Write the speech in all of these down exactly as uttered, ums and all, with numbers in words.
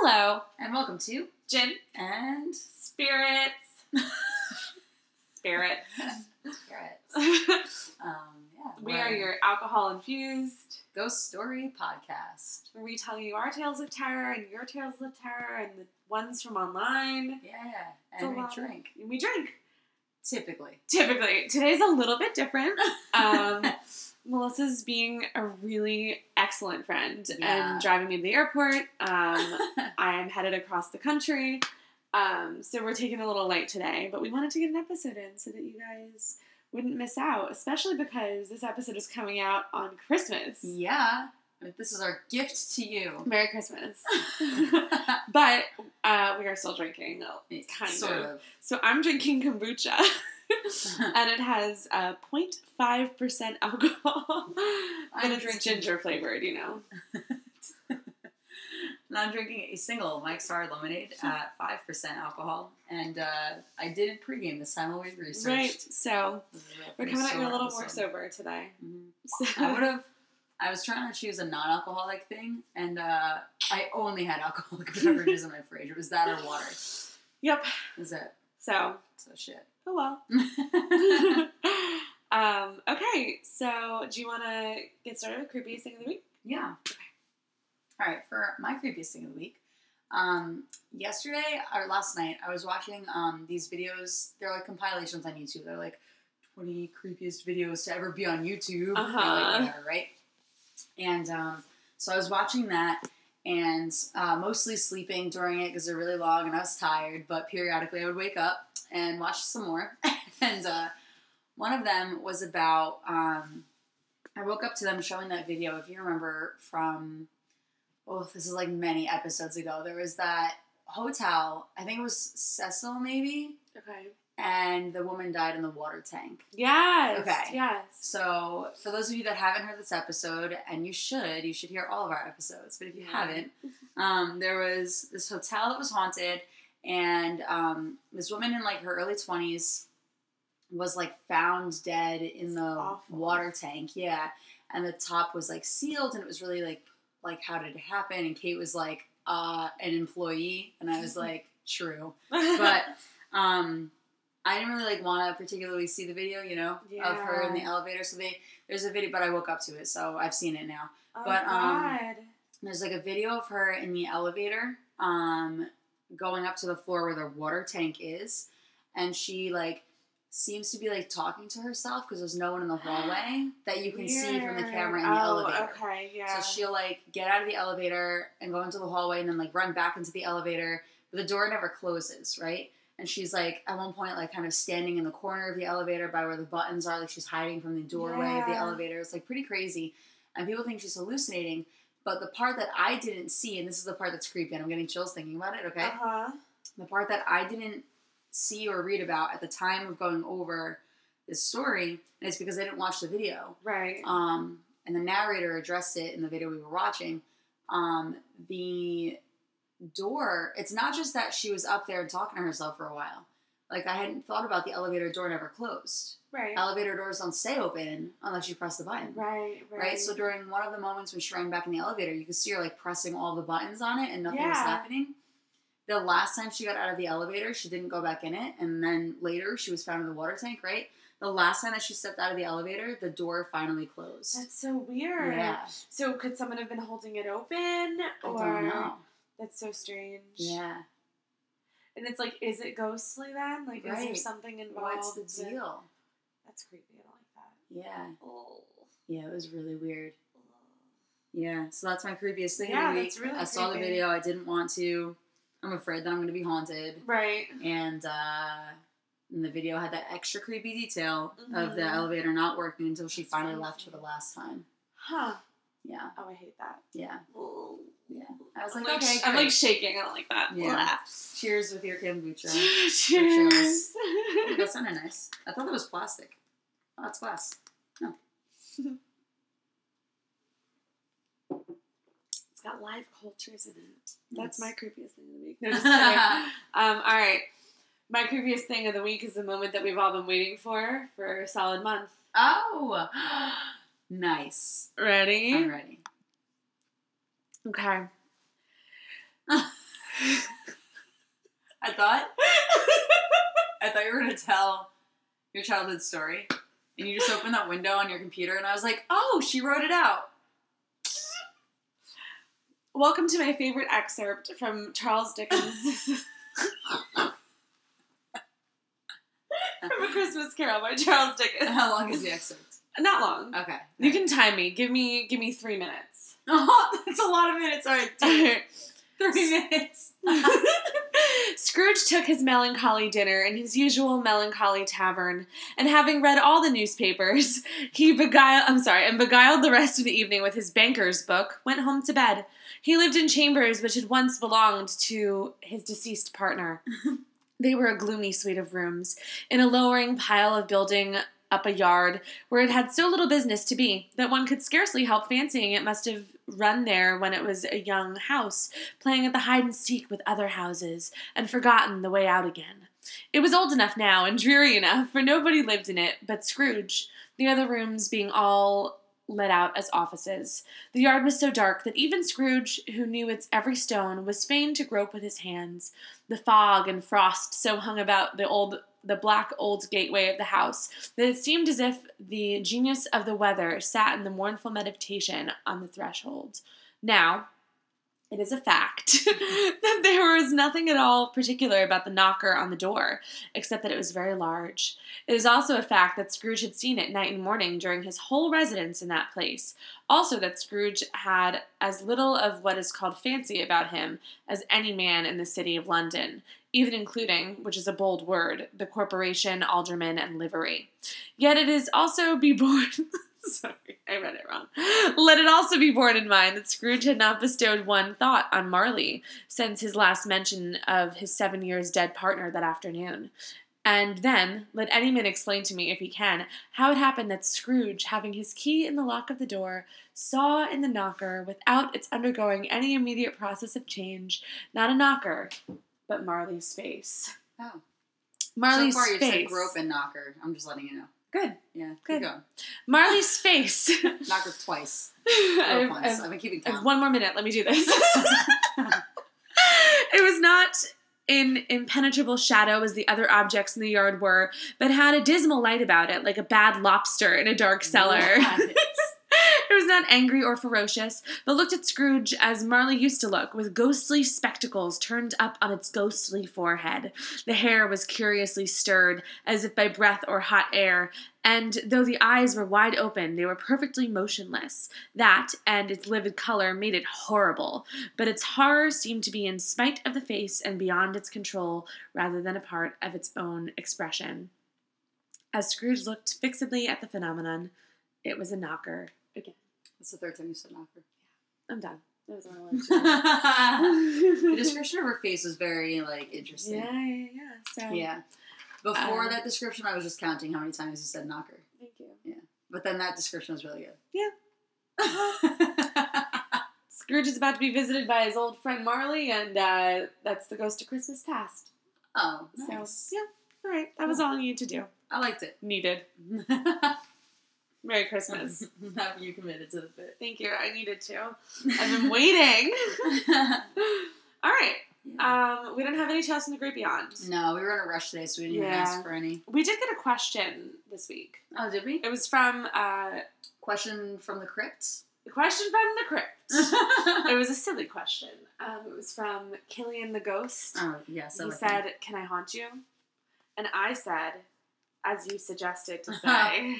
Hello, and welcome to Gin and Spirits. Spirits. Spirits. um, yeah, we are your alcohol-infused ghost story podcast, where we tell you our tales of terror and your tales of terror and the ones from online. Yeah, it's and we drink. Of, we drink. Typically. Typically. Today's a little bit different. Um, Melissa's being a really excellent friend yeah. and driving me to the airport. Um, I am headed across the country. Um, so we're taking a little light today, but we wanted to get an episode in so that you guys wouldn't miss out, especially because this episode is coming out on Christmas. Yeah. This is our gift to you. Merry Christmas. But uh, we are still drinking. Kind sort of. of. So I'm drinking kombucha. And it has uh, zero point five percent alcohol. And it's drinking ginger flavored, you know. And I'm drinking a single Mike's Hard Lemonade at five percent alcohol. And uh, I did it pregame this time while we researched. Right. So we're coming at you a little more sober today. Mm-hmm. So. I would have... I was trying to choose a non-alcoholic thing, and uh, I only had alcoholic beverages in my fridge. It was that or water. Yep. That's it. So. So shit. Oh, well. um, okay, so do you want to get started with creepiest thing of the week? Yeah. Okay. All right, for my creepiest thing of the week, um, yesterday, or last night, I was watching um, these videos. They're like compilations on YouTube. They're like twenty creepiest videos to ever be on YouTube. Uh-huh. Like whatever, right? And um, so I was watching that and uh, mostly sleeping during it because they're really long and I was tired. But periodically I would wake up and watch some more. And uh, one of them was about, um, I woke up to them showing that video, if you remember from, oh, this is like many episodes ago. There was that hotel, I think it was Cecil maybe. Okay. And the woman died in the water tank. Yes. Okay. Yes. So, for those of you that haven't heard this episode, and you should, you should hear all of our episodes, but if you yeah. haven't, um, there was this hotel that was haunted, and um, this woman in, like, her early twenties was, like, found dead in the Awful. water tank. Yeah. And the top was, like, sealed, and it was really, like, like, how did it happen? And Kate was, like, uh, an employee, and I was, like, true. But, um... I didn't really, like, want to particularly see the video, you know, yeah. of her in the elevator. So they, there's a video, but I woke up to it, so I've seen it now. Oh, but um, God. There's, like, a video of her in the elevator um, going up to the floor where the water tank is. And she, like, seems to be, like, talking to herself because there's no one in the hallway that you can Weird. see from the camera in the oh, elevator. Okay, yeah. So she'll, like, get out of the elevator and go into the hallway and then, like, run back into the elevator. But the door never closes, right? And she's, like, at one point, like, kind of standing in the corner of the elevator by where the buttons are. Like, she's hiding from the doorway yeah. of the elevator. It's, like, pretty crazy. And people think she's hallucinating. But the part that I didn't see, and this is the part that's creepy, and I'm getting chills thinking about it, okay? Uh-huh. The part that I didn't see or read about at the time of going over this story, and it's because I didn't watch the video. Right. Um, and the narrator addressed it in the video we were watching. Um, the... door, it's not just that she was up there talking to herself for a while. Like, I hadn't thought about the elevator door never closed. Right. Elevator doors don't stay open unless you press the button. Right, right. Right? So during one of the moments when she ran back in the elevator, you could see her, like, pressing all the buttons on it and nothing yeah. was happening. The last time she got out of the elevator, she didn't go back in it. And then later, she was found in the water tank, right? The last time that she stepped out of the elevator, the door finally closed. That's so weird. Yeah. So could someone have been holding it open? Or... I don't know. That's so strange. Yeah. And it's like, is it ghostly then? Like, right. is there something involved? What's the deal? With... That's creepy. I don't like that. Yeah. Oh. Yeah, it was really weird. Oh. Yeah. So that's my creepiest thing yeah, of the week. That's really I creepy. Saw the video. I didn't want to. I'm afraid that I'm going to be haunted. Right. And, uh, and the video had that extra creepy detail mm-hmm. of the elevator not working until she that's finally crazy. left for the last time. Huh. Yeah. Oh, I hate that. Yeah. Oh. Yeah, I was like, I'm like, okay, sh- I'm like shaking. I don't like that. Yeah. Blah. Cheers with your kombucha. Cheers. Oh, that sounded nice. I thought that was plastic. Oh, that's glass. No. It's got live cultures in it. That's yes. my creepiest thing of the week. No, just um, all right. My creepiest thing of the week is the moment that we've all been waiting for for a solid month. Oh. Nice. Ready? I'm ready. Okay. I thought I thought you were going to tell your childhood story, and you just opened that window on your computer, and I was like, oh, she wrote it out. Welcome to my favorite excerpt from Charles Dickens. From A Christmas Carol by Charles Dickens. How long is the excerpt? Not long. Okay. Right. You can time me. Give me give me three minutes. Oh, that's a lot of minutes. All right. Three, three minutes. Scrooge took his melancholy dinner in his usual melancholy tavern, and having read all the newspapers, he beguiled, I'm sorry, and beguiled the rest of the evening with his banker's book, went home to bed. He lived in chambers which had once belonged to his deceased partner. They were a gloomy suite of rooms, in a lowering pile of building up a yard, where it had so little business to be that one could scarcely help fancying it must have run there when it was a young house, playing at the hide-and-seek with other houses, and forgotten the way out again. It was old enough now, and dreary enough, for nobody lived in it but Scrooge, the other rooms being all let out as offices. The yard was so dark that even Scrooge, who knew its every stone, was fain to grope with his hands. The fog and frost so hung about the old, the black old gateway of the house that it seemed as if the genius of the weather sat in the mournful meditation on the threshold. Now, it is a fact that there was nothing at all particular about the knocker on the door, except that it was very large. It is also a fact that Scrooge had seen it night and morning during his whole residence in that place. Also that Scrooge had as little of what is called fancy about him as any man in the city of London, even including, which is a bold word, the corporation, alderman, and livery. Yet it is also be borne... Sorry, I read it wrong. Let it also be borne in mind that Scrooge had not bestowed one thought on Marley since his last mention of his seven years dead partner that afternoon. And then, let any man explain to me, if he can, how it happened that Scrooge, having his key in the lock of the door, saw in the knocker, without its undergoing any immediate process of change, not a knocker, but Marley's face. Oh. Marley's face. So far you said grope and knocker. I'm just letting you know. Good. Yeah, good. Keep going. Marley's face. Knocker twice. I've, I've, I've been keeping count. One more minute. Let me do this. It was not in impenetrable shadow as the other objects in the yard were, but had a dismal light about it, like a bad lobster in a dark cellar. It was not angry or ferocious, but looked at Scrooge as Marley used to look, with ghostly spectacles turned up on its ghostly forehead. The hair was curiously stirred, as if by breath or hot air, and though the eyes were wide open, they were perfectly motionless. That, and its livid color, made it horrible, but its horror seemed to be in spite of the face and beyond its control, rather than a part of its own expression. As Scrooge looked fixedly at the phenomenon, it was a knocker. Again. That's the third time you said knocker. Yeah. I'm done. That was one. The description of her face was very, like, interesting. Yeah, yeah, yeah. So, yeah. Before uh, that description, I was just counting how many times you said knocker. Thank you. Yeah. But then that description was really good. Yeah. Scrooge is about to be visited by his old friend Marley, and uh, that's the ghost of Christmas past. Oh, nice. So, yeah. All right. That was all I needed to do. I liked it. Needed. Merry Christmas. Have you committed to the bit? Thank you. I needed to. I've been waiting. All right. Yeah. Um, we didn't have any tests in the Great Beyond. No, we were in a rush today, so we didn't yeah. even ask for any. We did get a question this week. Oh, did we? It was from... Uh, question from the Crypt? The question from the Crypt. It was a silly question. Um, it was from Killian the Ghost. Oh, yes. I he like said, that. Can I haunt you? And I said... As you suggested to say,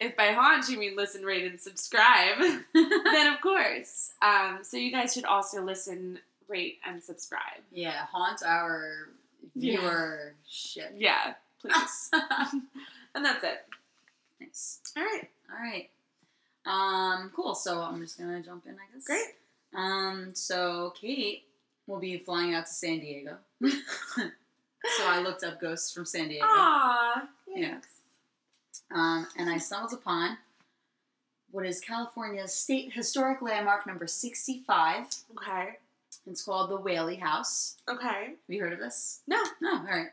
if by haunt you mean listen, rate, and subscribe, then of course. Um, so you guys should also listen, rate, and subscribe. Yeah, haunt our viewership. Yeah, yeah, please. And that's it. Nice. All right. All right. Um, cool. So I'm just going to jump in, I guess. Great. Um, so Kate will be flying out to San Diego. So I looked up ghosts from San Diego. Aww, thanks. Yeah. Um, and I stumbled upon what is California's State Historic Landmark number sixty-five. Okay. It's called the Whaley House. Okay. Have you heard of this? No. No, all right.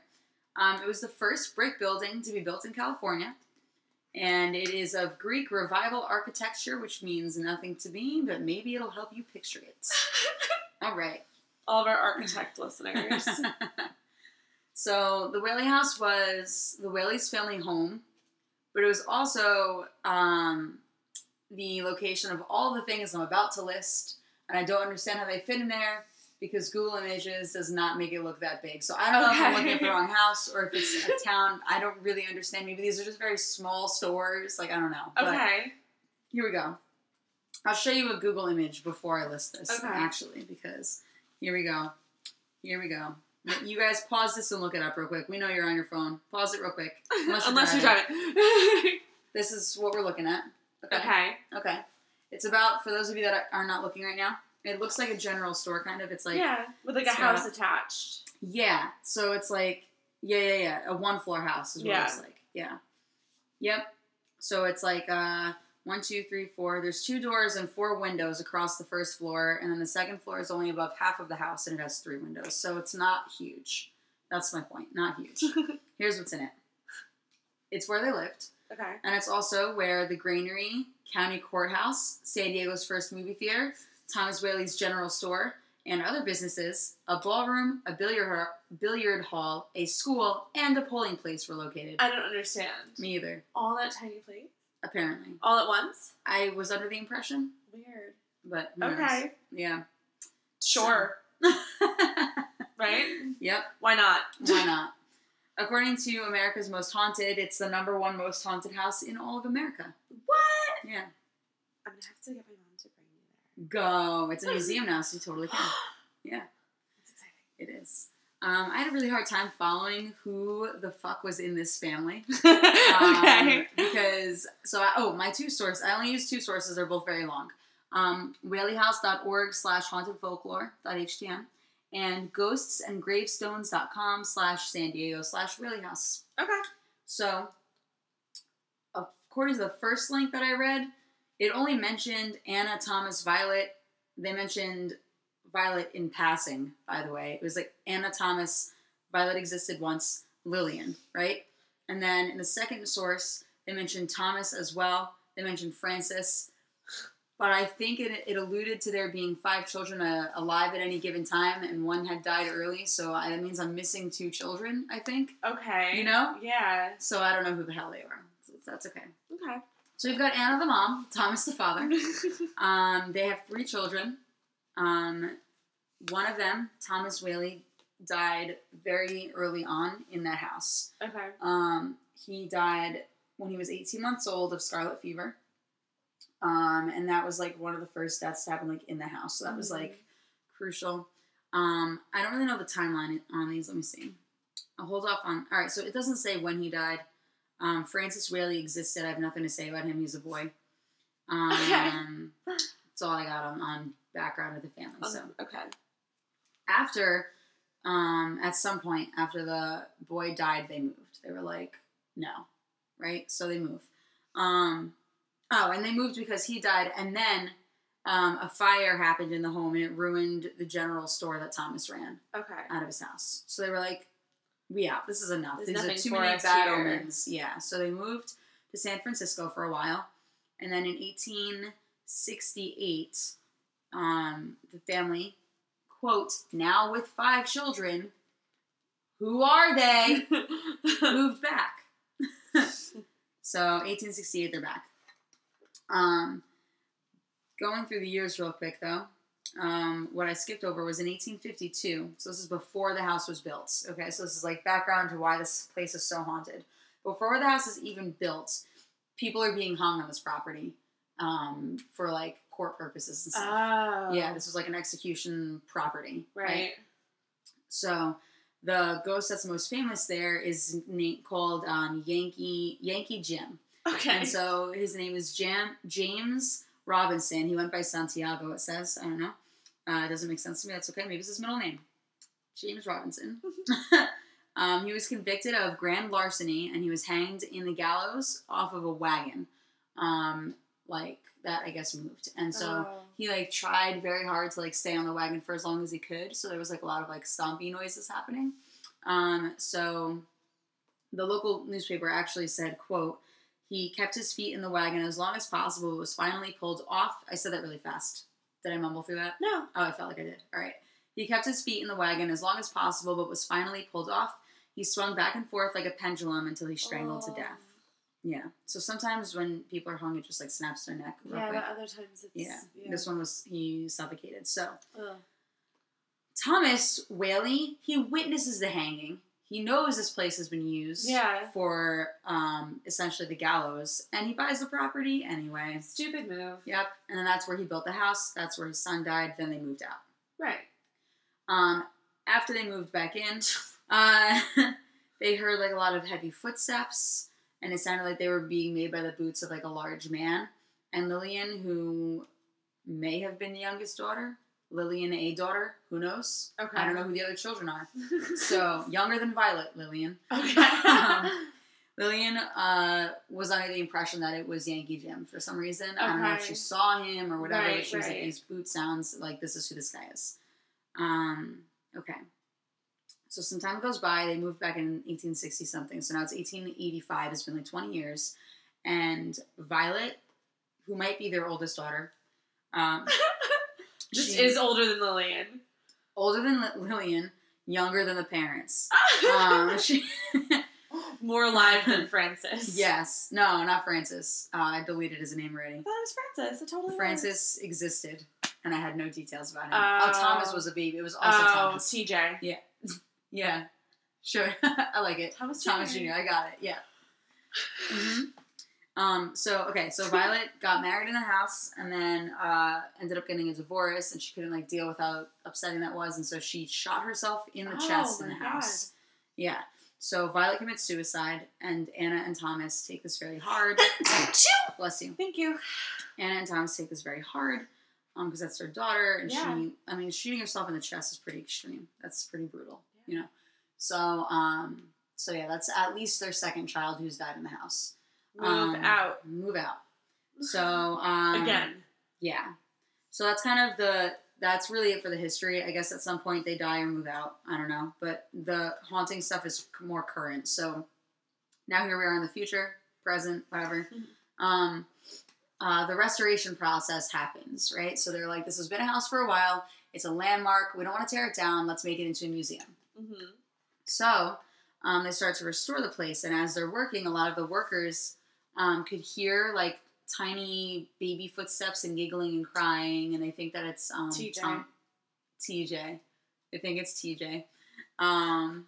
Um, it was the first brick building to be built in California. And it is of Greek Revival architecture, which means nothing to me, but maybe it'll help you picture it. All right. all of our architect listeners. So the Whaley House was the Whaley's family home, but it was also um, the location of all the things I'm about to list, and I don't understand how they fit in there because Google Images does not make it look that big. So I don't know okay. if I'm looking at the wrong house or if it's a town. I don't really understand. Maybe these are just very small stores. Like, I don't know. Okay. But here we go. I'll show you a Google image before I list this, okay. actually, because here we go. Here we go. You guys pause this and look it up real quick. We know you're on your phone. Pause it real quick. Unless you're Unless driving. You're driving. This is what we're looking at. Okay. okay. Okay. It's about, for those of you that are not looking right now, it looks like a general store, kind of. It's like... Yeah, with like a house got, attached. Yeah. So it's like, yeah, yeah, yeah. A one-floor house is what yeah. it's like. Yeah. Yep. So it's like... uh One, two, three, four. There's two doors and four windows across the first floor, and then the second floor is only above half of the house, and it has three windows, so it's not huge. That's my point. Not huge. Here's what's in it. It's where they lived. Okay. And it's also where the Granary, County Courthouse, San Diego's first movie theater, Thomas Whaley's general store, and other businesses, a ballroom, a billiard billiard hall, a school, and a polling place were located. I don't understand. Me either. All that tiny place? Apparently. All at once? I was under the impression. Weird. But who knows? Okay. Yeah. Sure. Right? Yep. Why not? Why not? According to America's Most Haunted, it's the number one most haunted house in all of America. What? Yeah. I'm going to have to get my mom to bring you there. Go. It's a museum now, so you totally can. Yeah. It's exciting. It is. Um, I had a really hard time following who the fuck was in this family. Um, okay. Because, so, I, oh, my two sources. I only use two sources. They're both very long. Um, whaleyhouse.org slash hauntedfolklore.htm and ghostsandgravestones.com slash San Diego slash whaleyhouse. Okay. So, according to the first link that I read, it only mentioned Anna, Thomas, Violet. They mentioned... Violet in passing, by the way. It was like Anna, Thomas, Violet existed once, Lillian, right? And then in the second source, they mentioned Thomas as well. They mentioned Francis. But I think it, it alluded to there being five children uh, alive at any given time, and one had died early, so I, that means I'm missing two children, I think. Okay. You know? Yeah. So I don't know who the hell they were. So that's okay. Okay. So we've got Anna the mom, Thomas the father. um, they have three children. Um, one of them, Thomas Whaley, died very early on in that house. Okay. Um, he died when he was eighteen months old of scarlet fever. Um, and that was like one of the first deaths to happen like in the house. So that was like crucial. Um, I don't really know the timeline on these. Let me see. I'll hold off on. All right. So it doesn't say when he died. Um, Francis Whaley existed. I have nothing to say about him. He's a boy. Um, okay. That's all I got on, on background of the family. Oh, so okay. After, um, at some point after the boy died, they moved. They were like, no, right? So they moved. Um, oh, and they moved because he died, and then um, a fire happened in the home, and it ruined the general store that Thomas ran. Okay. Out of his house. So they were like, we out. This is enough. There's These are too many bad here. omens. Yeah. So they moved to San Francisco for a while, and then in eighteen. sixty-eight, um, the family, quote, now with five children, who are they, moved back. So, eighteen sixty-eight, they're back. Um, going through the years real quick, though, um, what I skipped over was in eighteen fifty-two, so this is before the house was built, okay, so this is like background to why this place is so haunted. Before the house is even built, people are being hung on this property. Um, for like court purposes and stuff. Oh. Yeah, this was like an execution property. Right. right? So the ghost that's most famous there is na- called um, Yankee Yankee Jim. Okay. And so his name is Jam- James Robinson. He went by Santiago, it says. I don't know. Uh, it doesn't make sense to me. That's okay. Maybe it's his middle name. James Robinson. um, he was convicted of grand larceny, and he was hanged in the gallows off of a wagon. Um... like, that, I guess, moved. And so oh. he, like, tried very hard to, like, stay on the wagon for as long as he could. So there was, like, a lot of, like, stompy noises happening. Um, so the local newspaper actually said, quote, he kept his feet in the wagon as long as possible, but was finally pulled off. I said that really fast. Did I mumble through that? No. Oh, I felt like I did. All right. He kept his feet in the wagon as long as possible, but was finally pulled off. He swung back and forth like a pendulum until he strangled oh. to death. Yeah. So sometimes when people are hung, it just like snaps their neck. Real yeah, quick. But other times it's... Yeah. yeah. This one was, he suffocated. So Ugh. Thomas Whaley, he witnesses the hanging. He knows this place has been used yeah. for um, essentially the gallows, and he buys the property anyway. Stupid move. Yep. And then that's where he built the house. That's where his son died. Then they moved out. Right. Um, after they moved back in, uh, they heard like a lot of heavy footsteps, and it sounded like they were being made by the boots of like a large man. And Lillian, who may have been the youngest daughter, Lillian, a daughter, who knows? Okay. I don't know who the other children are. So, younger than Violet, Lillian. Okay. um, Lillian uh, was under the impression that it was Yankee Jim for some reason. Okay. I don't know if she saw him or whatever. Right, she was right. like, these boot sounds, like, this is who this guy is. Um, okay. So, some time goes by. They moved back in eighteen sixty something. So, now it's eighteen eighty-five. It's been like twenty years. And Violet, who might be their oldest daughter, um... Just she is older than Lillian. Older than Lillian, younger than the parents. um, she More alive than Francis. Yes. No, not Francis. Uh, I deleted his name already. I thought it was Francis. I totally Francis was. existed, and I had no details about him. Uh, oh, Thomas was a baby. It was also uh, Thomas. Oh, T J. Yeah. Yeah. Sure. I like it. Thomas, Thomas Junior I got it. Yeah. Mm-hmm. Um, so, okay, so Violet got married in the house and then, uh, ended up getting a divorce, and she couldn't, like, deal with how upsetting that was, and so she shot herself in the oh, chest in the God. house. Yeah. So, Violet commits suicide, and Anna and Thomas take this very hard. Bless you. Thank you. Anna and Thomas take this very hard, um, because that's their daughter, and yeah. she, I mean, shooting herself in the chest is pretty extreme. That's pretty brutal, yeah. you know? So, um, so yeah, that's at least their second child who's died in the house. Move um, out. Move out. So, um... Again. Yeah. So that's kind of the... That's really it for the history. I guess at some point they die or move out. I don't know. But the haunting stuff is more current. So, now here we are in the future, present, whatever. Um, uh, the restoration process happens, right? So they're like, this has been a house for a while. It's a landmark. We don't want to tear it down. Let's make it into a museum. Mm-hmm. So, um, they start to restore the place. And as they're working, a lot of the workers... Um, could hear like tiny baby footsteps and giggling and crying, and they think that it's um, T J. Tom- T J. They think it's T J. Um,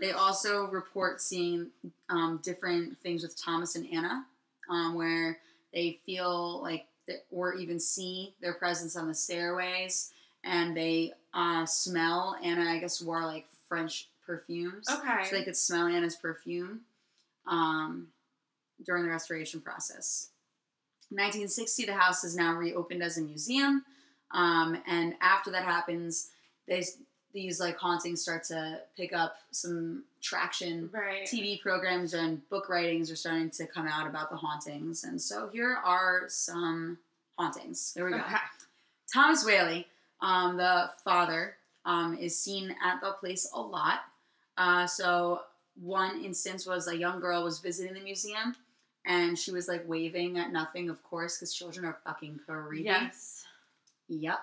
they also report seeing um, different things with Thomas and Anna, um, where they feel like or even see their presence on the stairways, and they uh, smell. Anna, I guess, wore like French perfumes, okay, so they could smell Anna's perfume. Um, during the restoration process. In nineteen sixty, the house is now reopened as a museum. Um, and after that happens, they, these like hauntings start to pick up some traction. Right. T V programs and book writings are starting to come out about the hauntings. And so here are some hauntings. There we okay. go. Thomas Whaley, um, the father, um, is seen at the place a lot. Uh, so one instance was a young girl was visiting the museum, and she was, like, waving at nothing, of course, because children are fucking creepy. Yes. Yep.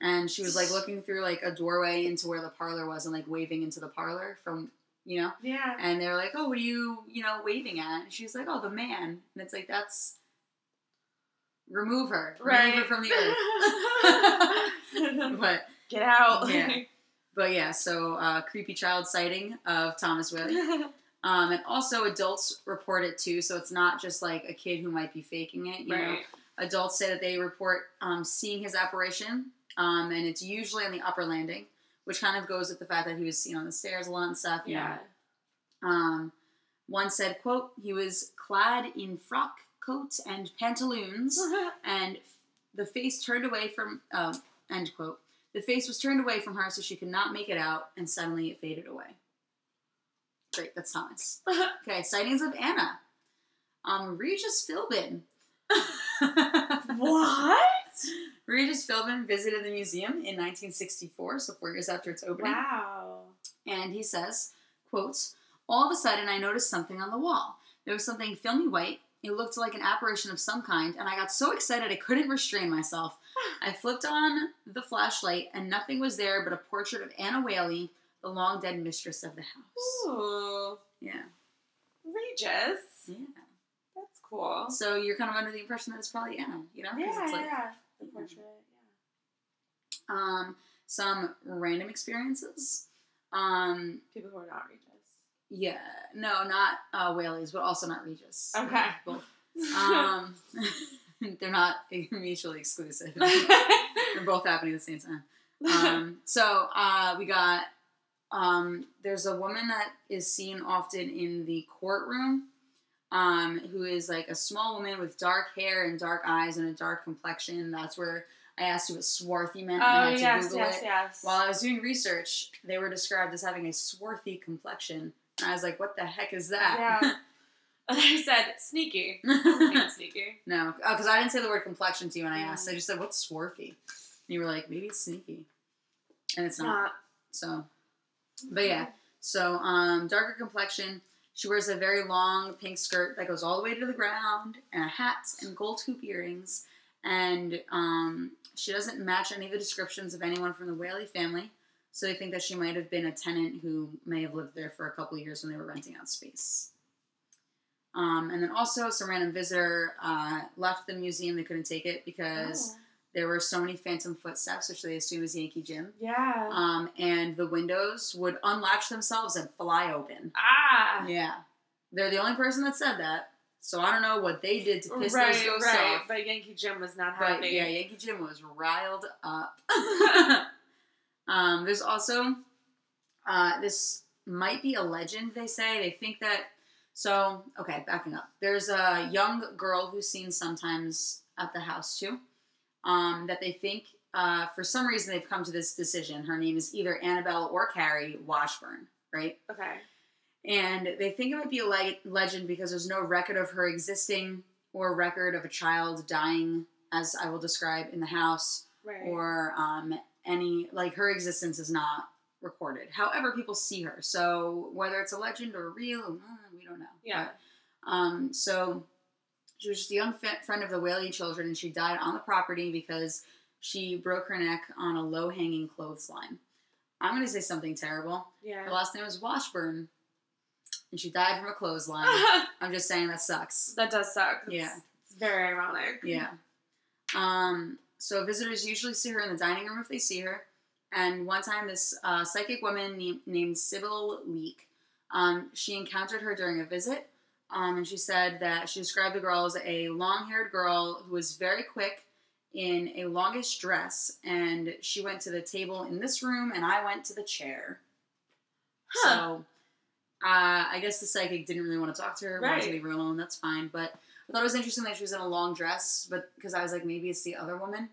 And she was, like, looking through, like, a doorway into where the parlor was and, like, waving into the parlor from, you know? Yeah. And they were like, oh, what are you, you know, waving at? And she's like, oh, the man. And it's like, that's... Remove her. Right. Remove her from the earth. But... Get out. Yeah. But yeah, so uh, creepy child sighting of Thomas Whaley. Um, and also adults report it too, so it's not just like a kid who might be faking it. You right. know, adults say that they report um, seeing his apparition, um, and it's usually on the upper landing, which kind of goes with the fact that he was seen on the stairs a lot and stuff. You yeah. know. Um, one said, quote, he was clad in frock coat and pantaloons, and the face turned away from, uh, end quote. The face was turned away from her, so she could not make it out, and suddenly it faded away. Great, that's Thomas. Okay, sightings of Anna. Um, Regis Philbin. What? Regis Philbin visited the museum in nineteen sixty-four, so four years after its opening. Wow. And he says, quote, all of a sudden I noticed something on the wall. There was something filmy white. It looked like an apparition of some kind, and I got so excited I couldn't restrain myself. I flipped on the flashlight, and nothing was there but a portrait of Anna Whaley, the long-dead mistress of the house. Ooh. Yeah. Outrageous. Yeah. That's cool. So you're kind of under the impression that it's probably Anna, you know? Yeah, it's like, yeah. The portrait, yeah. Um, some random experiences. Um, People who are not Regis. Yeah. No, not uh, Whaleys, but also not Regis. Okay. Both. Um, they're not mutually exclusive. They're both happening at the same time. Um, so uh, we got... Um, there's a woman that is seen often in the courtroom, um, who is like a small woman with dark hair and dark eyes and a dark complexion. That's where I asked you what swarthy meant. Oh, and I had yes, to Google yes, it. yes. While I was doing research, they were described as having a swarthy complexion. And I was like, what the heck is that? Yeah. I said, sneaky. I sneaky. No, because oh, I didn't say the word complexion to you when I asked. I just said, what's swarthy? And you were like, maybe it's sneaky. And it's not. Uh, so... But yeah, so um, darker complexion. She wears a very long pink skirt that goes all the way to the ground, and a hat and gold hoop earrings. And um, she doesn't match any of the descriptions of anyone from the Whaley family, so they think that she might have been a tenant who may have lived there for a couple years when they were renting out space. Um, and then also, some random visitor uh, left the museum. They couldn't take it because... Oh. There were so many phantom footsteps, which they assume is Yankee Jim. Yeah. Um, and the windows would unlatch themselves and fly open. Ah! Yeah. They're the only person that said that, so I don't know what they did to piss right, those ghosts right. off. But Yankee Jim was not but, happy. Yeah, Yankee Jim was riled up. um, there's also, uh, this might be a legend, they say. They think that, so, okay, backing up. There's a young girl who's seen sometimes at the house, too. Um, that they think, uh, for some reason, they've come to this decision. Her name is either Annabelle or Carrie Washburn, right? Okay. And they think it might be a le- legend because there's no record of her existing or record of a child dying, as I will describe, in the house. Right. Or um, any, like, her existence is not recorded. However, people see her. So whether it's a legend or real, we don't know. Yeah. But, um, so... She was just a young friend of the Whaley children, and she died on the property because she broke her neck on a low-hanging clothesline. I'm going to say something terrible. Yeah. Her last name was Washburn, and she died from a clothesline. I'm just saying that sucks. That does suck. It's, yeah. It's very ironic. Yeah. Um. So visitors usually see her in the dining room if they see her. And one time, this uh, psychic woman named, named Sybil Leek, um, she encountered her during a visit. Um, and she said that she described the girl as a long-haired girl who was very quick in a longish dress. And she went to the table in this room, and I went to the chair. Huh. So uh, I guess the psychic didn't really want to talk to her. Right. Wanted to leave her alone. That's fine. But I thought it was interesting that she was in a long dress, but because I was like, maybe it's the other woman.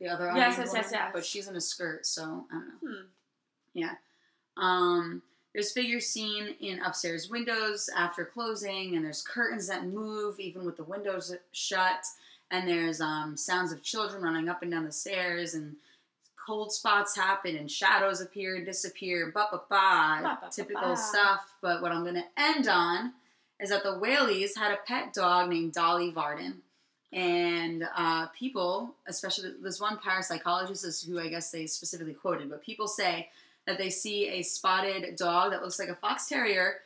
The other yes, yes, woman. Yes, yes, but she's in a skirt, so I don't know. Hmm. Yeah. Um... There's figures seen in upstairs windows after closing, and there's curtains that move even with the windows shut, and there's um, sounds of children running up and down the stairs, and cold spots happen, and shadows appear and disappear, ba-ba-ba, typical stuff. But what I'm going to end on is that the Whaleys had a pet dog named Dolly Varden, and uh, people, especially this one parapsychologist is who I guess they specifically quoted, but people say... that they see a spotted dog that looks like a fox terrier,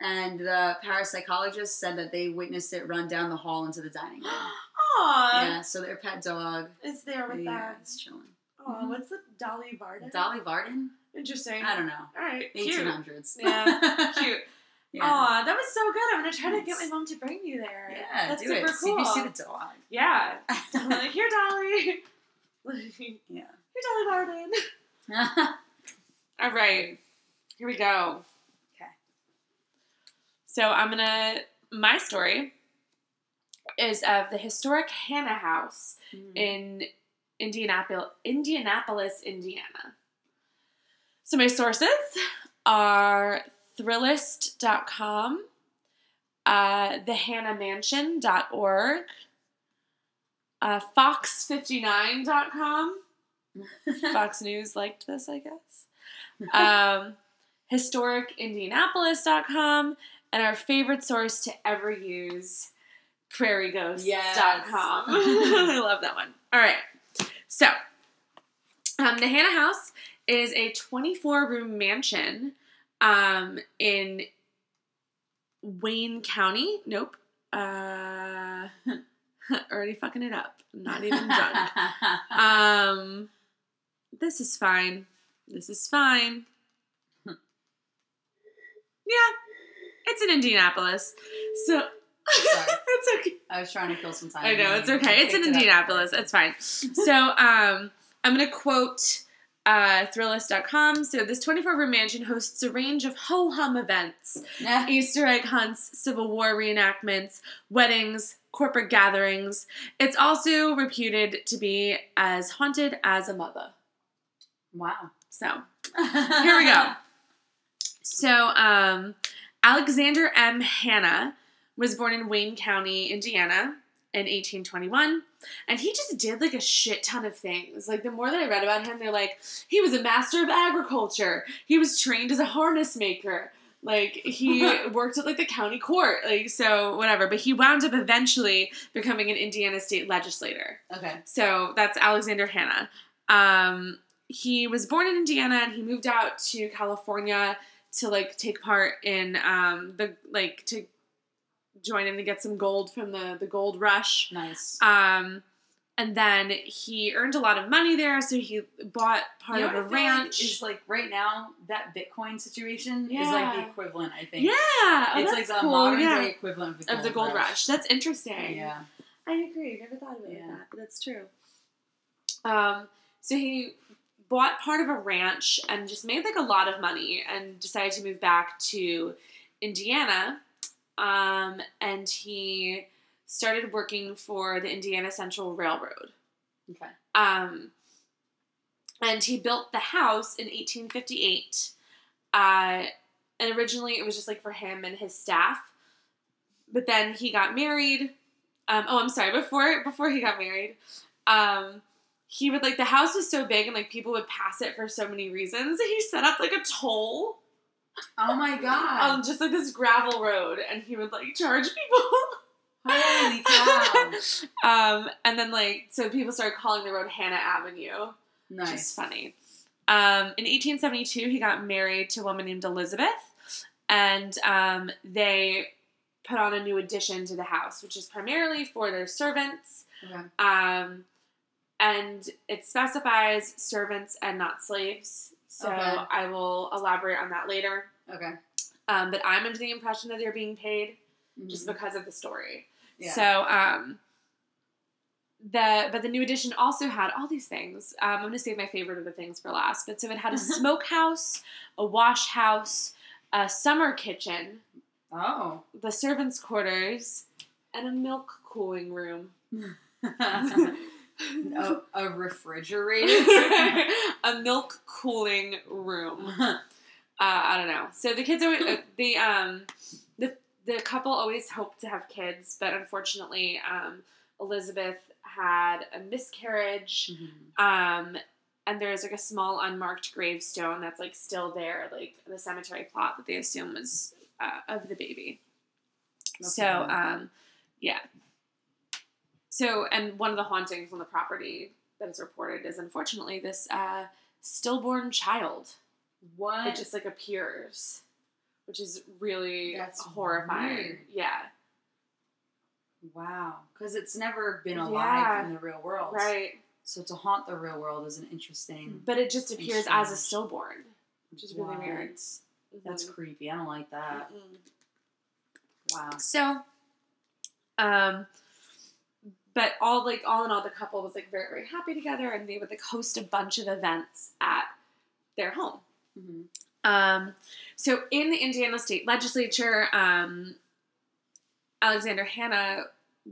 and the parapsychologist said that they witnessed it run down the hall into the dining room. Aww. Yeah, so their pet dog is there with yeah, that. It's chilling. Oh, mm-hmm. What's the Dolly Varden? Dolly Varden? Interesting. I don't know. All right. eighteen hundreds. Cute. Yeah. Cute. Yeah. Aw, that was so good. I'm going to try nice. to get my mom to bring you there. Yeah, that's do super it. Cool. See if you see the dog. Yeah. Dolly. Here, Dolly. Yeah. Here, Dolly Varden. All right, here we go. Okay. So I'm going to, my story is of the historic Hannah House mm. in Indianapolis, Indianapolis, Indiana. So my sources are Thrillist dot com, uh, the hannah mansion dot org, uh, fox fifty-nine dot com. Fox News liked this, I guess. um, historic indianapolis dot com, and our favorite source to ever use, prairie ghosts dot com. Yes. I love that one. All right. So, um, the Hannah House is a twenty-four room mansion um, in Wayne County. Nope. Uh, already fucking it up. Not even drunk. um, this is fine. This is fine. Yeah, it's in Indianapolis. So... it's okay. I was trying to kill some time. I know, it's okay. It's in Indianapolis. It it's fine. So, um, I'm going to quote uh, Thrillist dot com. So, this twenty-four room mansion hosts a range of ho-hum events, yeah. Easter egg hunts, Civil War reenactments, weddings, corporate gatherings. It's also reputed to be as haunted as a mother. Wow. So, here we go. So, um, Alexander M. Hanna was born in Wayne County, Indiana in eighteen twenty-one. And he just did, like, a shit ton of things. Like, the more that I read about him, they're like, he was a master of agriculture. He was trained as a harness maker. Like, he worked at, like, the county court. Like, so, whatever. But he wound up eventually becoming an Indiana State Legislator. Okay. So, that's Alexander Hanna. Um, he was born in Indiana, and he moved out to California to, like, take part in, um, the, like, to... join in to get some gold from the, the gold rush. Nice. Um, and then he earned a lot of money there, so he bought part you know of a ranch. Like is like right now that Bitcoin situation yeah. is like the equivalent, I think. Yeah, oh, it's like the cool. modern yeah. day equivalent of the, of the gold rush. rush. That's interesting. Yeah, I agree. Never thought of it yeah. like that, but that's true. Um, so he bought part of a ranch and just made like a lot of money and decided to move back to Indiana. Um, and he started working for the Indiana Central Railroad. Okay. Um, and he built the house in eighteen fifty-eight. Uh, and originally it was just like for him and his staff, but then he got married. Um, oh, I'm sorry. Before, before he got married, um, he would like, the house was so big and like people would pass it for so many reasons. He set up like a toll. Oh my god. On um, just like this gravel road, and he would like charge people. Holy cow. Um, and then like, so people started calling the road Hannah Avenue. Nice. Which is funny. Um, in eighteen seventy-two, he got married to a woman named Elizabeth, and um, they put on a new addition to the house, which is primarily for their servants. Okay. Um, and it specifies servants and not slaves. So okay. I will elaborate on that later. Okay. Um, but I'm under the impression that they're being paid mm-hmm. just because of the story. Yeah. So, um, the, but the new edition also had all these things. Um, I'm going to save my favorite of the things for last. But so it had a smokehouse, a wash house, a summer kitchen. Oh. The servants' quarters, and a milk cooling room. A, a refrigerator? A milk cooling room. Uh, I don't know. So the kids always, the, um, the, the couple always hoped to have kids, but unfortunately, um, Elizabeth had a miscarriage, mm-hmm. um, and there's like a small unmarked gravestone that's like still there, like the cemetery plot that they assume was uh, of the baby. Okay. So, um, yeah. So, and one of the hauntings on the property that is reported is, unfortunately, this uh, stillborn child. What? It just, like, appears, which is really That's horrifying. Weird. Yeah. Wow. Because it's never been alive yeah. in the real world. Right. So to haunt the real world is an interesting... But it just appears as a stillborn, which is really what? Weird. That's mm-hmm. creepy. I don't like that. Mm-hmm. Wow. So, um... But all, like, all in all, the couple was, like, very, very happy together, and they would, like, host a bunch of events at their home. Mm-hmm. Um, so in the Indiana State Legislature, um, Alexander Hanna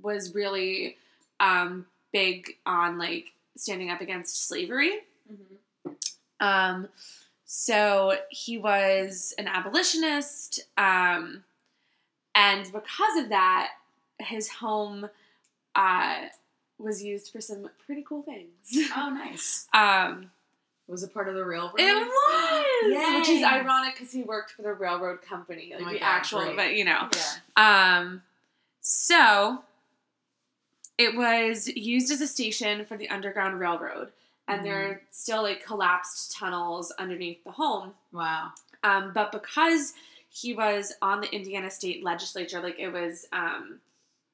was really um, big on, like, standing up against slavery. Mm-hmm. Um, so he was an abolitionist, um, and because of that, his home... Uh, was used for some pretty cool things. Oh, nice. Um, it was a part of the railroad. It was, Yay. Which is ironic because he worked for the railroad company, like oh the God, actual, right. but you know. Yeah. Um, so It was used as a station for the Underground Railroad, and mm-hmm. there are still, like, collapsed tunnels underneath the home. Wow. Um, but because he was on the Indiana State Legislature, like, it was, um,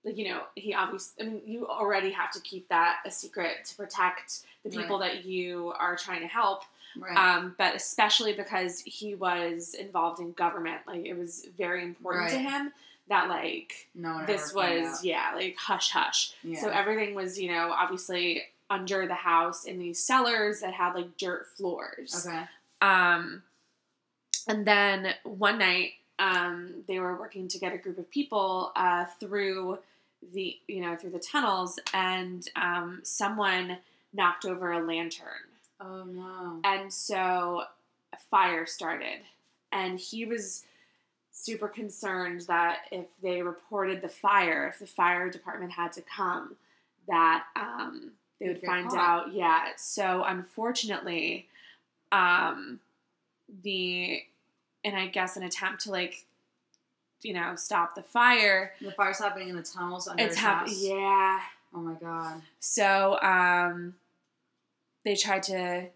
like, you know, he obviously, I mean, you already have to keep that a secret to protect the people right. that you are trying to help. Right. Um, but especially because he was involved in government, like, it was very important right. to him. That, like, no this was, yeah, like, hush-hush. Yeah. So everything was, you know, obviously under the house in these cellars that had, like, dirt floors. Okay. Um, and then one night, um, they were working to get a group of people uh, through the, you know, through the tunnels, and um, someone knocked over a lantern. Oh, no. And so a fire started. And he was super concerned that if they reported the fire, if the fire department had to come, that um, they would find out. Yeah. So unfortunately, um, the, and I guess an attempt to, like, you know, stop the fire. The fire's happening in the tunnels under his house. Yeah. Oh my God. So um, they tried to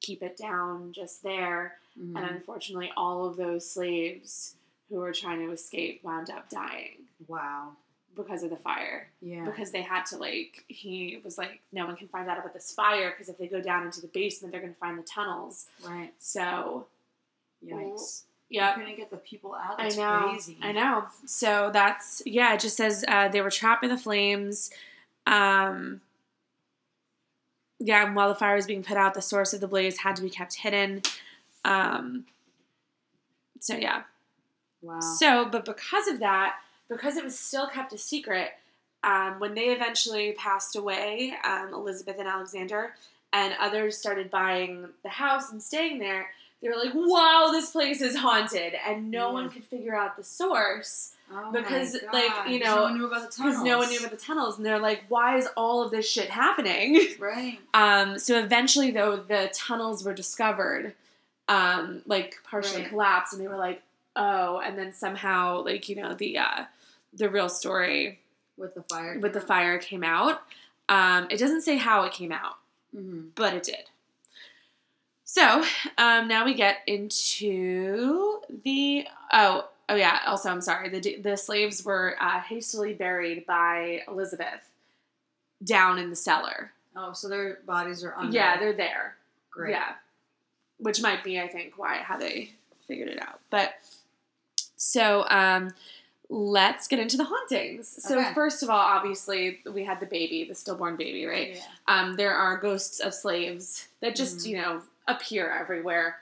keep it down just there. Mm-hmm. And unfortunately, all of those slaves who were trying to escape wound up dying. Wow. Because of the fire. Yeah. Because they had to, like, he was like, no one can find out about this fire, because if they go down into the basement, they're going to find the tunnels. Right. So. Yikes. Yeah. You're going to get the people out. That's I know. Crazy. I know. So that's, yeah, it just says uh, they were trapped in the flames. Um, yeah, and while the fire was being put out, the source of the blaze had to be kept hidden. Um, so yeah. Wow. So, but because of that, because it was still kept a secret, um, when they eventually passed away, um, Elizabeth and Alexander and others started buying the house and staying there, they were like, wow, this place is haunted. And no yeah. one could figure out the source oh because like, you know, no one knew about the tunnels. Because no one knew about the tunnels. And they're like, why is all of this shit happening? Right. Um, so eventually though, the tunnels were discovered. Um, like, partially right. collapsed, and they were like, oh, and then somehow, like, you know, the, uh, the real story with the fire, with the out. fire came out. Um, it doesn't say how it came out, mm-hmm. but it did. So, um, now we get into the, oh, oh yeah, also, I'm sorry, the, the slaves were, uh, hastily buried by Elizabeth down in the cellar. Oh, so their bodies are under. Yeah, they're there. Great. Yeah. Which might be, I think, why, how they figured it out. But, so, um, let's get into the hauntings. So, okay. First of all, obviously, we had the baby, the stillborn baby, right? Yeah. Um, there are ghosts of slaves that just, mm-hmm. you know, appear everywhere.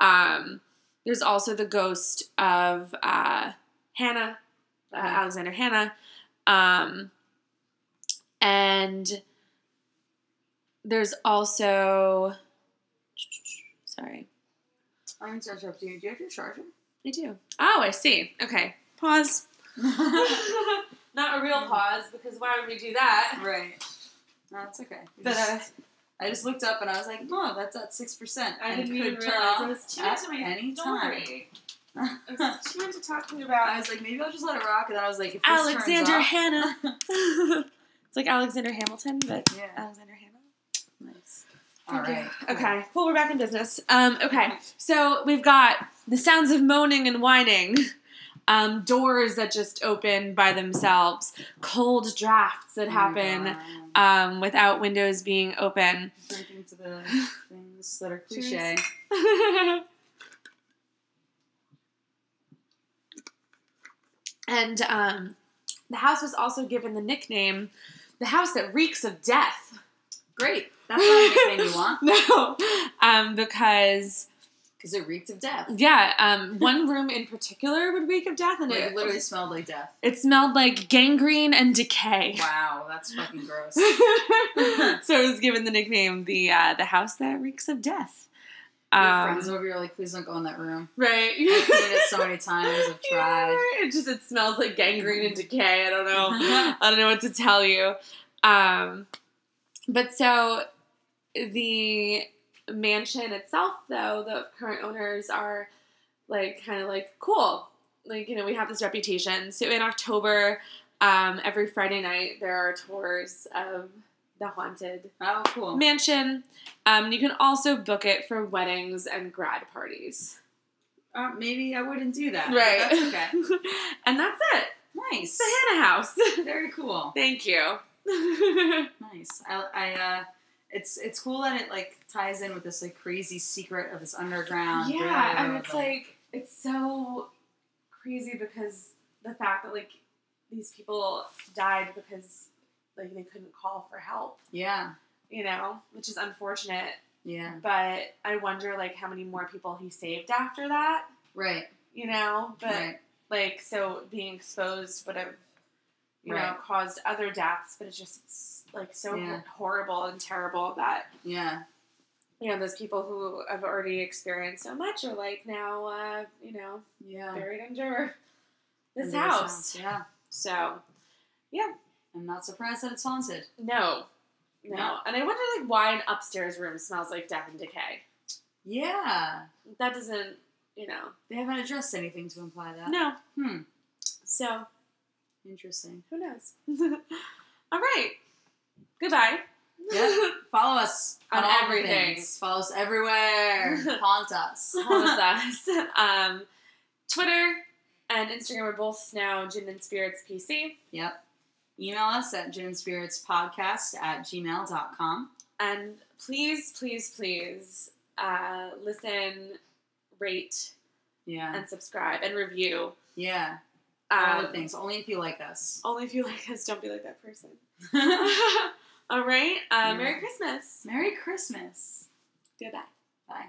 Um, there's also the ghost of, uh, Hannah, uh, okay. Alexander Hanna. Um, and there's also... Sorry. I'm so sorry. Do you have your charger? I do. Oh, I see. Okay. Pause. Not a real pause, because why would we do that? Right. No, that's okay. But, uh, I just looked up and I was like, no, that's at six percent. I didn't even realize it was tuned to my story. I was tuned to talking about. I was like, maybe I'll just let it rock. And then I was like, if this Alexander turns off, Hanna. It's like Alexander Hamilton, but yeah. Alexander Hanna. Nice. All right. Okay. Well, we're back in business. Um, okay. So we've got the sounds of moaning and whining, um, doors that just open by themselves, cold drafts that happen oh um, without windows being open. Breaking to the things that are cliche. And um, the house was also given the nickname, the house that reeks of death. Great. That's not anything you want. No. Um, because... Because it reeked of death. Yeah. Um, one room in particular would reek of death. And Wait, it literally it, smelled like death. It smelled like gangrene and decay. Wow. That's fucking gross. So it was given the nickname, the uh, the house that reeks of death. Your um, friends over here are like, please don't go in that room. Right. I've seen it so many times. I've tried. Yeah, it just it smells like gangrene and decay. I don't know. I don't know what to tell you. Um, but so... The mansion itself, though, the current owners are, like, kind of like, cool. Like, you know, we have this reputation. So in October Um, every Friday night, there are tours of the haunted oh, cool. mansion. Um, you can also book it for weddings and grad parties. Uh, maybe I wouldn't do that. Right. But that's okay. And that's it. Nice. The Hannah House. Very cool. Thank you. Nice. I, I, uh, it's, it's cool that it, like, ties in with this, like, crazy secret of this underground. Yeah, railroad, and it's, like, like, it's so crazy because the fact that, like, these people died because, like, they couldn't call for help. Yeah. You know? Which is unfortunate. Yeah. But I wonder, like, how many more people he saved after that. Right. You know? But, right. like, so being exposed would have, you right. know, caused other deaths. But it's just, it's, like, so yeah. horrible and terrible that, yeah. you know, those people who have already experienced so much are, like, now, uh, you know, yeah. buried under this under house. This house. Yeah. So, yeah. I'm not surprised that it's haunted. No. No. no. And I wonder, like, why an upstairs room smells like death and decay. Yeah. That doesn't, you know. They haven't addressed anything to imply that. No. Hmm. So. Interesting. Who knows? All right. Goodbye. Yep. Follow us on, on everything. Things. Follow us everywhere. Haunt us. Haunt us. Um, Twitter and Instagram are both now Gin and Spirits P C. Yep. Email us at gin and spirits podcast at gmail dot com. And please, please, please uh, listen, rate, yeah, and subscribe, and review. Yeah. All um, the things. Only if you like us. Only if you like us. Don't be like that person. All right. Uh, yeah. Merry Christmas. Merry Christmas. Goodbye. Bye.